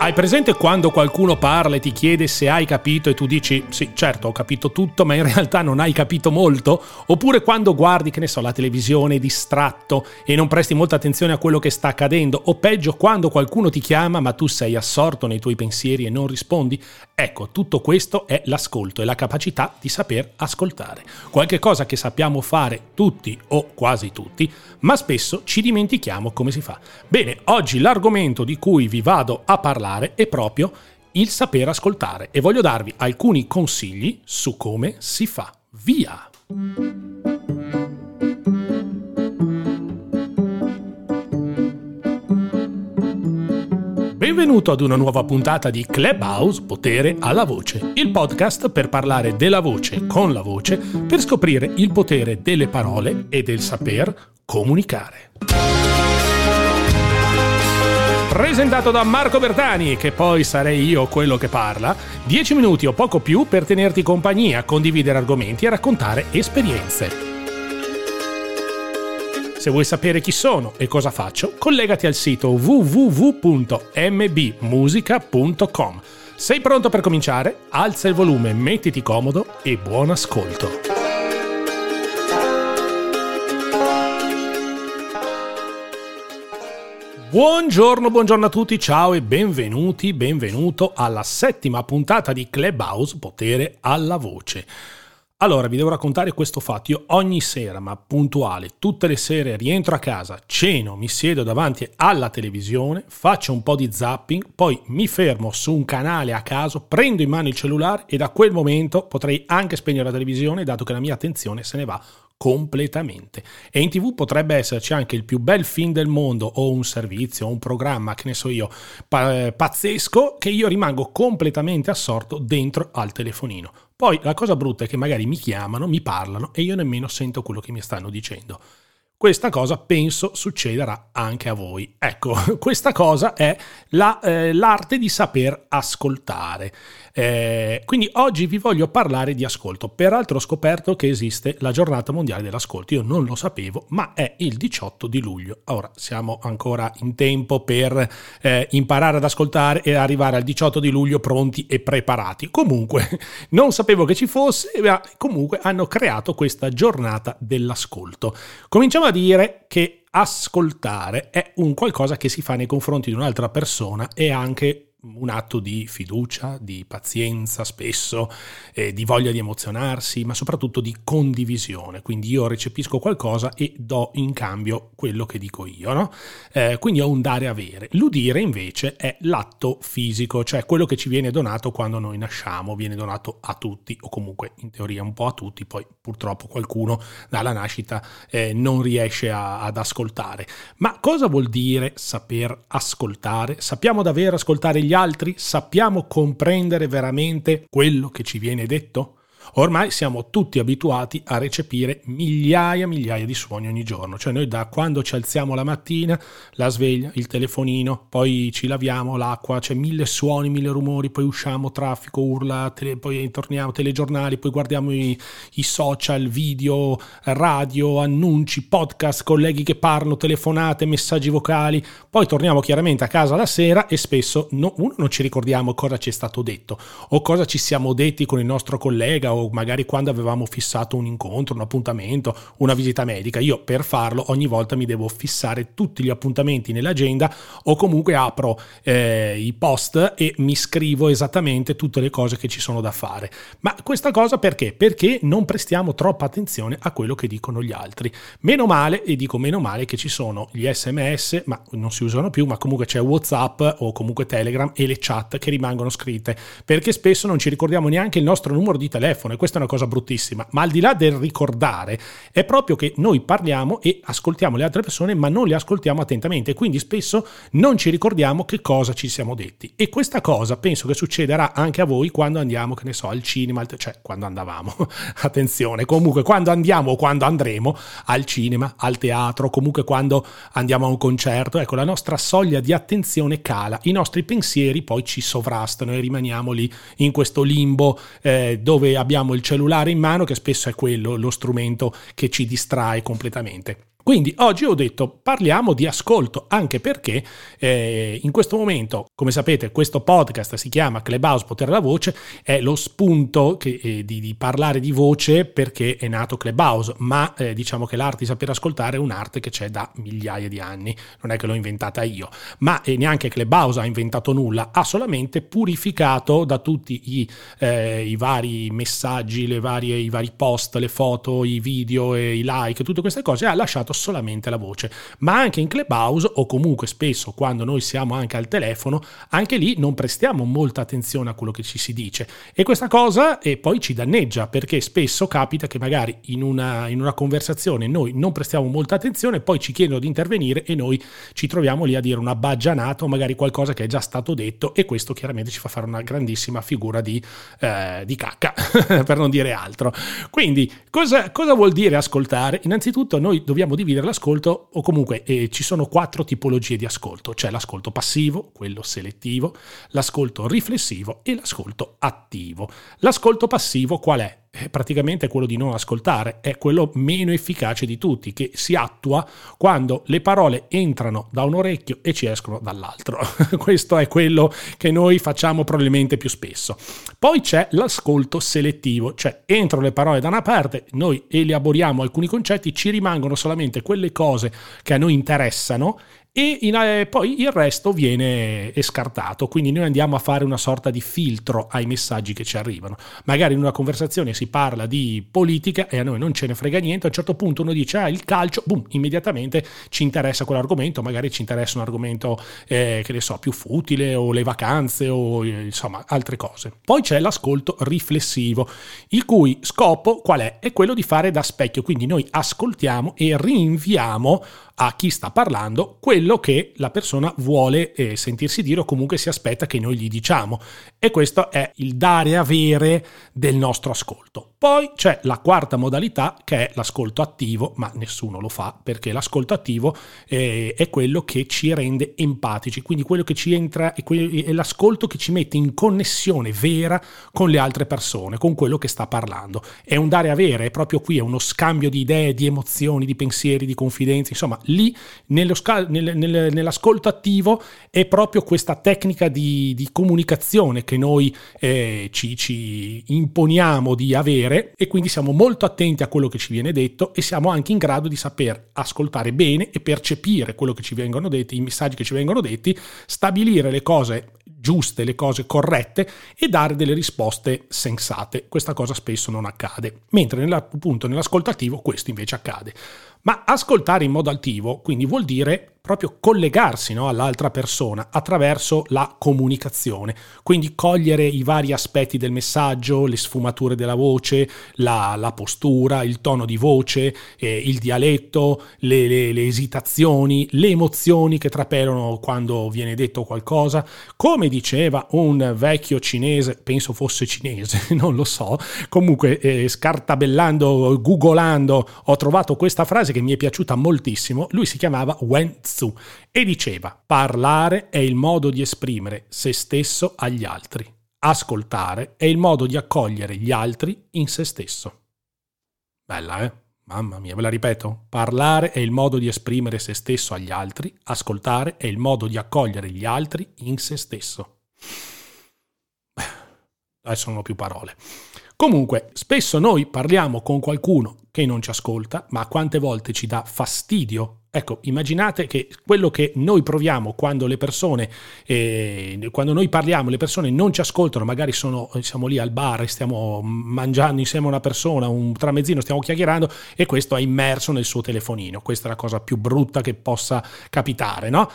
Hai presente quando qualcuno parla e ti chiede se hai capito e tu dici sì, certo, ho capito tutto, ma in realtà non hai capito molto? Oppure quando guardi, che ne so, la televisione distratto e non presti molta attenzione a quello che sta accadendo? O peggio, quando qualcuno ti chiama ma tu sei assorto nei tuoi pensieri e non rispondi? Ecco, tutto questo è l'ascolto e la capacità di saper ascoltare. Qualche cosa che sappiamo fare tutti o quasi tutti, ma spesso ci dimentichiamo come si fa. Bene, oggi l'argomento di cui vi vado a parlare è proprio il saper ascoltare e voglio darvi alcuni consigli su come si fa. Via! Benvenuto ad una nuova puntata di Clubhouse Potere alla voce, il podcast per parlare della voce con la voce, per scoprire il potere delle parole e del saper comunicare. Presentato da Marco Bertani, che poi sarei io quello che parla, 10 minuti o poco più per tenerti compagnia, condividere argomenti e raccontare esperienze. Se vuoi sapere chi sono e cosa faccio, collegati al sito www.mbmusica.com. Sei pronto per cominciare? Alza il volume, mettiti comodo e buon ascolto. Buongiorno a tutti, ciao e benvenuto alla settima puntata di Clubhouse Potere alla voce. Allora, vi devo raccontare questo fatto. Io ogni sera, ma puntuale, tutte le sere rientro a casa, ceno, mi siedo davanti alla televisione, faccio un po' di zapping, poi mi fermo su un canale a caso, prendo in mano il cellulare e da quel momento potrei anche spegnere la televisione, dato che la mia attenzione se ne va completamente. E in TV potrebbe esserci anche il più bel film del mondo o un servizio o un programma, che ne so io, pazzesco, che io rimango completamente assorto dentro al telefonino. Poi la cosa brutta è che magari mi chiamano, mi parlano e io nemmeno sento quello che mi stanno dicendo. Questa cosa penso succederà anche a voi. Ecco, questa cosa è l'arte di saper ascoltare. Quindi oggi vi voglio parlare di ascolto. Peraltro ho scoperto che esiste la giornata mondiale dell'ascolto. Io non lo sapevo, ma è il 18 di luglio. Ora siamo ancora in tempo per imparare ad ascoltare e arrivare al 18 di luglio pronti e preparati. Comunque non sapevo che ci fosse, ma comunque hanno creato questa giornata dell'ascolto. Cominciamo a dire che ascoltare è un qualcosa che si fa nei confronti di un'altra persona e anche un atto di fiducia, di pazienza spesso, di voglia di emozionarsi, ma soprattutto di condivisione. Quindi io recepisco qualcosa e do in cambio quello che dico io, no? Quindi è un dare-avere. L'udire invece è l'atto fisico, cioè quello che ci viene donato quando noi nasciamo, viene donato a tutti, o comunque in teoria un po' a tutti, poi purtroppo qualcuno dalla nascita non riesce ad ascoltare. Ma cosa vuol dire saper ascoltare? Sappiamo davvero ascoltare gli altri? Sappiamo comprendere veramente quello che ci viene detto? Ormai siamo tutti abituati a recepire migliaia di suoni ogni giorno, cioè noi da quando ci alziamo la mattina, la sveglia, il telefonino, poi ci laviamo, l'acqua, c'è mille suoni, mille rumori, poi usciamo, traffico, urla, poi torniamo, telegiornali, poi guardiamo i social, video, radio, annunci, podcast, colleghi che parlano, telefonate, messaggi vocali, poi torniamo chiaramente a casa la sera e spesso uno non ci ricordiamo cosa ci è stato detto o cosa ci siamo detti con il nostro collega o magari quando avevamo fissato un incontro, un appuntamento, una visita medica. Io per farlo ogni volta mi devo fissare tutti gli appuntamenti nell'agenda o comunque apro i post e mi scrivo esattamente tutte le cose che ci sono da fare. Ma questa cosa perché? Perché non prestiamo troppa attenzione a quello che dicono gli altri. Meno male, e dico meno male, che ci sono gli SMS, ma non si usano più, ma comunque c'è WhatsApp o comunque Telegram e le chat che rimangono scritte, perché spesso non ci ricordiamo neanche il nostro numero di telefono. E questa è una cosa bruttissima, ma al di là del ricordare è proprio che noi parliamo e ascoltiamo le altre persone ma non le ascoltiamo attentamente, quindi spesso non ci ricordiamo che cosa ci siamo detti. E questa cosa penso che succederà anche a voi quando andiamo, che ne so, al cinema, cioè quando andavamo attenzione, comunque quando andiamo o quando andremo al cinema, al teatro, comunque quando andiamo a un concerto. Ecco, la nostra soglia di attenzione cala, i nostri pensieri poi ci sovrastano e rimaniamo lì in questo limbo dove abbiamo il cellulare in mano, che spesso è quello lo strumento che ci distrae completamente. Quindi oggi ho detto parliamo di ascolto, anche perché in questo momento, come sapete, questo podcast si chiama Clubhouse Potere alla voce, è lo spunto di parlare di voce perché è nato Clubhouse, ma diciamo che l'arte di saper ascoltare è un'arte che c'è da migliaia di anni, non è che l'ho inventata io, ma neanche Clubhouse ha inventato nulla, ha solamente purificato da tutti i vari messaggi, i vari post, le foto, i video, i like, tutte queste cose, ha lasciato solamente la voce. Ma anche in Clubhouse, o comunque spesso quando noi siamo anche al telefono, anche lì non prestiamo molta attenzione a quello che ci si dice, e questa cosa poi ci danneggia, perché spesso capita che magari in una conversazione noi non prestiamo molta attenzione, poi ci chiedono di intervenire e noi ci troviamo lì a dire una baggianata o magari qualcosa che è già stato detto, e questo chiaramente ci fa fare una grandissima figura di cacca per non dire altro. Quindi cosa vuol dire ascoltare? Innanzitutto noi dobbiamo dividere l'ascolto, o comunque ci sono 4 tipologie di ascolto. C'è l'ascolto passivo, quello selettivo, l'ascolto riflessivo e l'ascolto attivo. L'ascolto passivo qual è? Praticamente è quello di non ascoltare, è quello meno efficace di tutti, che si attua quando le parole entrano da un orecchio e ci escono dall'altro. Questo è quello che noi facciamo probabilmente più spesso. Poi c'è l'ascolto selettivo, cioè entrano le parole da una parte, noi elaboriamo alcuni concetti, ci rimangono solamente quelle cose che a noi interessano, e poi il resto viene scartato, quindi noi andiamo a fare una sorta di filtro ai messaggi che ci arrivano. Magari in una conversazione si parla di politica e a noi non ce ne frega niente, a un certo punto uno dice il calcio, boom, immediatamente ci interessa quell'argomento, magari ci interessa un argomento che ne so, più futile, o le vacanze, o insomma altre cose. Poi c'è l'ascolto riflessivo, il cui scopo qual è? È quello di fare da specchio, quindi noi ascoltiamo e rinviamo a chi sta parlando quello che la persona vuole sentirsi dire, o comunque si aspetta che noi gli diciamo, e questo è il dare avere del nostro ascolto. Poi c'è la quarta modalità, che è l'ascolto attivo, ma nessuno lo fa, perché l'ascolto attivo è quello che ci rende empatici, quindi quello che ci entra, è l'ascolto che ci mette in connessione vera con le altre persone, con quello che sta parlando. È un dare avere, è proprio qui, è uno scambio di idee, di emozioni, di pensieri, di confidenze, insomma lì nell'ascolto attivo è proprio questa tecnica di comunicazione che noi ci imponiamo di avere, e quindi siamo molto attenti a quello che ci viene detto, e siamo anche in grado di saper ascoltare bene e percepire quello che ci vengono detti, i messaggi che ci vengono detti, stabilire le cose giuste, le cose corrette, e dare delle risposte sensate. Questa cosa spesso non accade, mentre nell'ascolto attivo questo invece accade. Ma ascoltare in modo attivo quindi vuol dire proprio collegarsi, no, all'altra persona attraverso la comunicazione, quindi cogliere i vari aspetti del messaggio, le sfumature della voce, la postura, il tono di voce, il dialetto, le esitazioni, le emozioni che trapelano quando viene detto qualcosa. Come diceva un vecchio cinese, penso fosse cinese, non lo so, comunque scartabellando, googolando, ho trovato questa frase che mi è piaciuta moltissimo. Lui si chiamava Wen Tzu e diceva: parlare è il modo di esprimere se stesso agli altri, ascoltare è il modo di accogliere gli altri in se stesso. Bella, eh? Mamma mia, ve la ripeto: parlare è il modo di esprimere se stesso agli altri, ascoltare è il modo di accogliere gli altri in se stesso. Adesso non ho più parole. Comunque, spesso noi parliamo con qualcuno che non ci ascolta, ma quante volte ci dà fastidio? Ecco, immaginate che quello che noi proviamo quando le persone, quando noi parliamo, le persone non ci ascoltano, magari siamo lì al bar e stiamo mangiando insieme a una persona, un tramezzino, stiamo chiacchierando e questo è immerso nel suo telefonino. Questa è la cosa più brutta che possa capitare, no?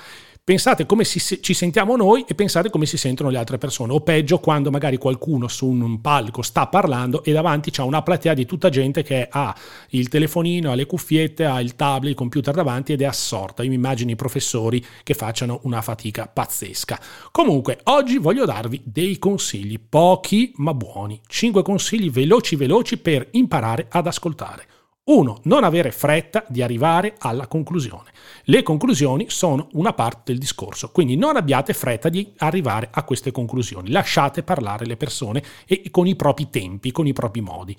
Pensate come ci sentiamo noi e pensate come si sentono le altre persone, o peggio quando magari qualcuno su un palco sta parlando e davanti c'è una platea di tutta gente che ha il telefonino, ha le cuffiette, ha il tablet, il computer davanti ed è assorta. Io mi immagino i professori che facciano una fatica pazzesca. Comunque oggi voglio darvi dei consigli, pochi ma buoni, 5 consigli veloci per imparare ad ascoltare. 1. Non avere fretta di arrivare alla conclusione. Le conclusioni sono una parte del discorso, quindi non abbiate fretta di arrivare a queste conclusioni. Lasciate parlare le persone e con i propri tempi, con i propri modi.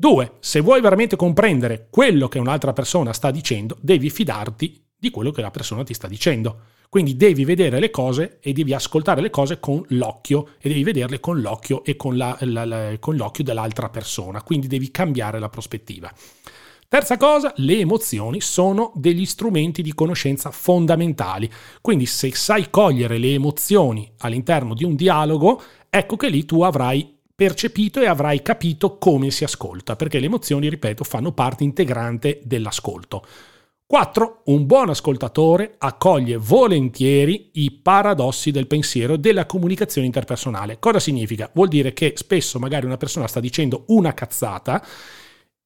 2. Se vuoi veramente comprendere quello che un'altra persona sta dicendo, devi fidarti di quello che la persona ti sta dicendo. Quindi devi vedere le cose e devi ascoltare le cose con l'occhio, e devi vederle con l'occhio e con l'occhio dell'altra persona. Quindi devi cambiare la prospettiva. Terza cosa, le emozioni sono degli strumenti di conoscenza fondamentali. Quindi se sai cogliere le emozioni all'interno di un dialogo, ecco che lì tu avrai percepito e avrai capito come si ascolta, perché le emozioni, ripeto, fanno parte integrante dell'ascolto. 4. Un buon ascoltatore accoglie volentieri i paradossi del pensiero e della comunicazione interpersonale. Cosa significa? Vuol dire che spesso magari una persona sta dicendo una cazzata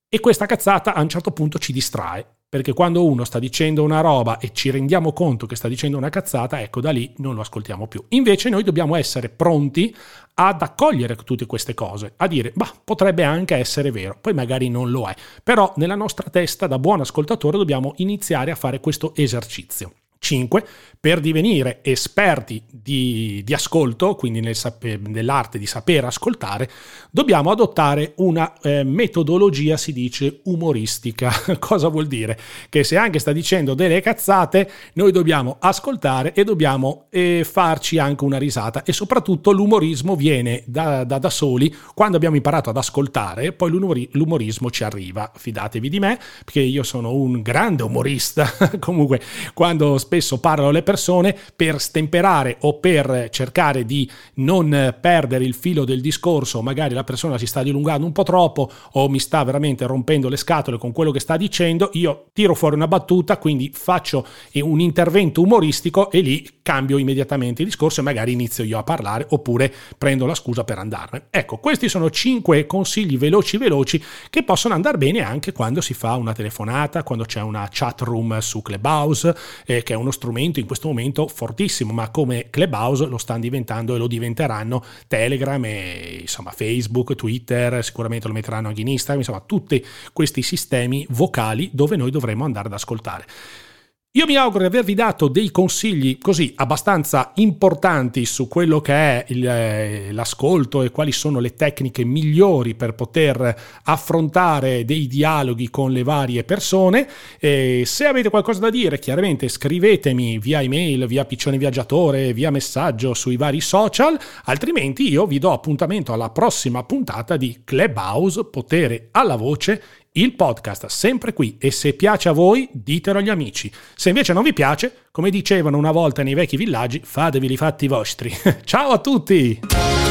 e questa cazzata a un certo punto ci distrae, perché quando uno sta dicendo una roba e ci rendiamo conto che sta dicendo una cazzata, ecco, da lì non lo ascoltiamo più. Invece noi dobbiamo essere pronti ad accogliere tutte queste cose, a dire, bah, potrebbe anche essere vero, poi magari non lo è. Però nella nostra testa, da buon ascoltatore, dobbiamo iniziare a fare questo esercizio. 5. Per divenire esperti di ascolto, quindi nell'arte di saper ascoltare, dobbiamo adottare una metodologia, si dice, umoristica. Cosa vuol dire? Che se anche sta dicendo delle cazzate, noi dobbiamo ascoltare e dobbiamo farci anche una risata. E soprattutto l'umorismo viene da soli. Quando abbiamo imparato ad ascoltare, poi l'umorismo ci arriva. Fidatevi di me, perché io sono un grande umorista. Comunque, quando spesso parlo alle persone, per stemperare o per cercare di non perdere il filo del discorso, magari la persona si sta dilungando un po' troppo o mi sta veramente rompendo le scatole con quello che sta dicendo, io tiro fuori una battuta, quindi faccio un intervento umoristico e lì cambio immediatamente il discorso e magari inizio io a parlare oppure prendo la scusa per andarne. Ecco, questi sono 5 consigli veloci che possono andare bene anche quando si fa una telefonata, quando c'è una chat room su Clubhouse, che è uno strumento in questo momento fortissimo, ma come Clubhouse lo stanno diventando e lo diventeranno Telegram e insomma Facebook, Twitter, sicuramente lo metteranno anche in Instagram, insomma tutti questi sistemi vocali dove noi dovremo andare ad ascoltare. Io mi auguro di avervi dato dei consigli così abbastanza importanti su quello che è l'ascolto e quali sono le tecniche migliori per poter affrontare dei dialoghi con le varie persone. E se avete qualcosa da dire, chiaramente scrivetemi via email, via piccione viaggiatore, via messaggio sui vari social, altrimenti io vi do appuntamento alla prossima puntata di Clubhouse, Potere alla Voce, il podcast sempre qui, e se piace a voi ditelo agli amici, se invece non vi piace, come dicevano una volta nei vecchi villaggi, fatevi i fatti vostri. Ciao a tutti!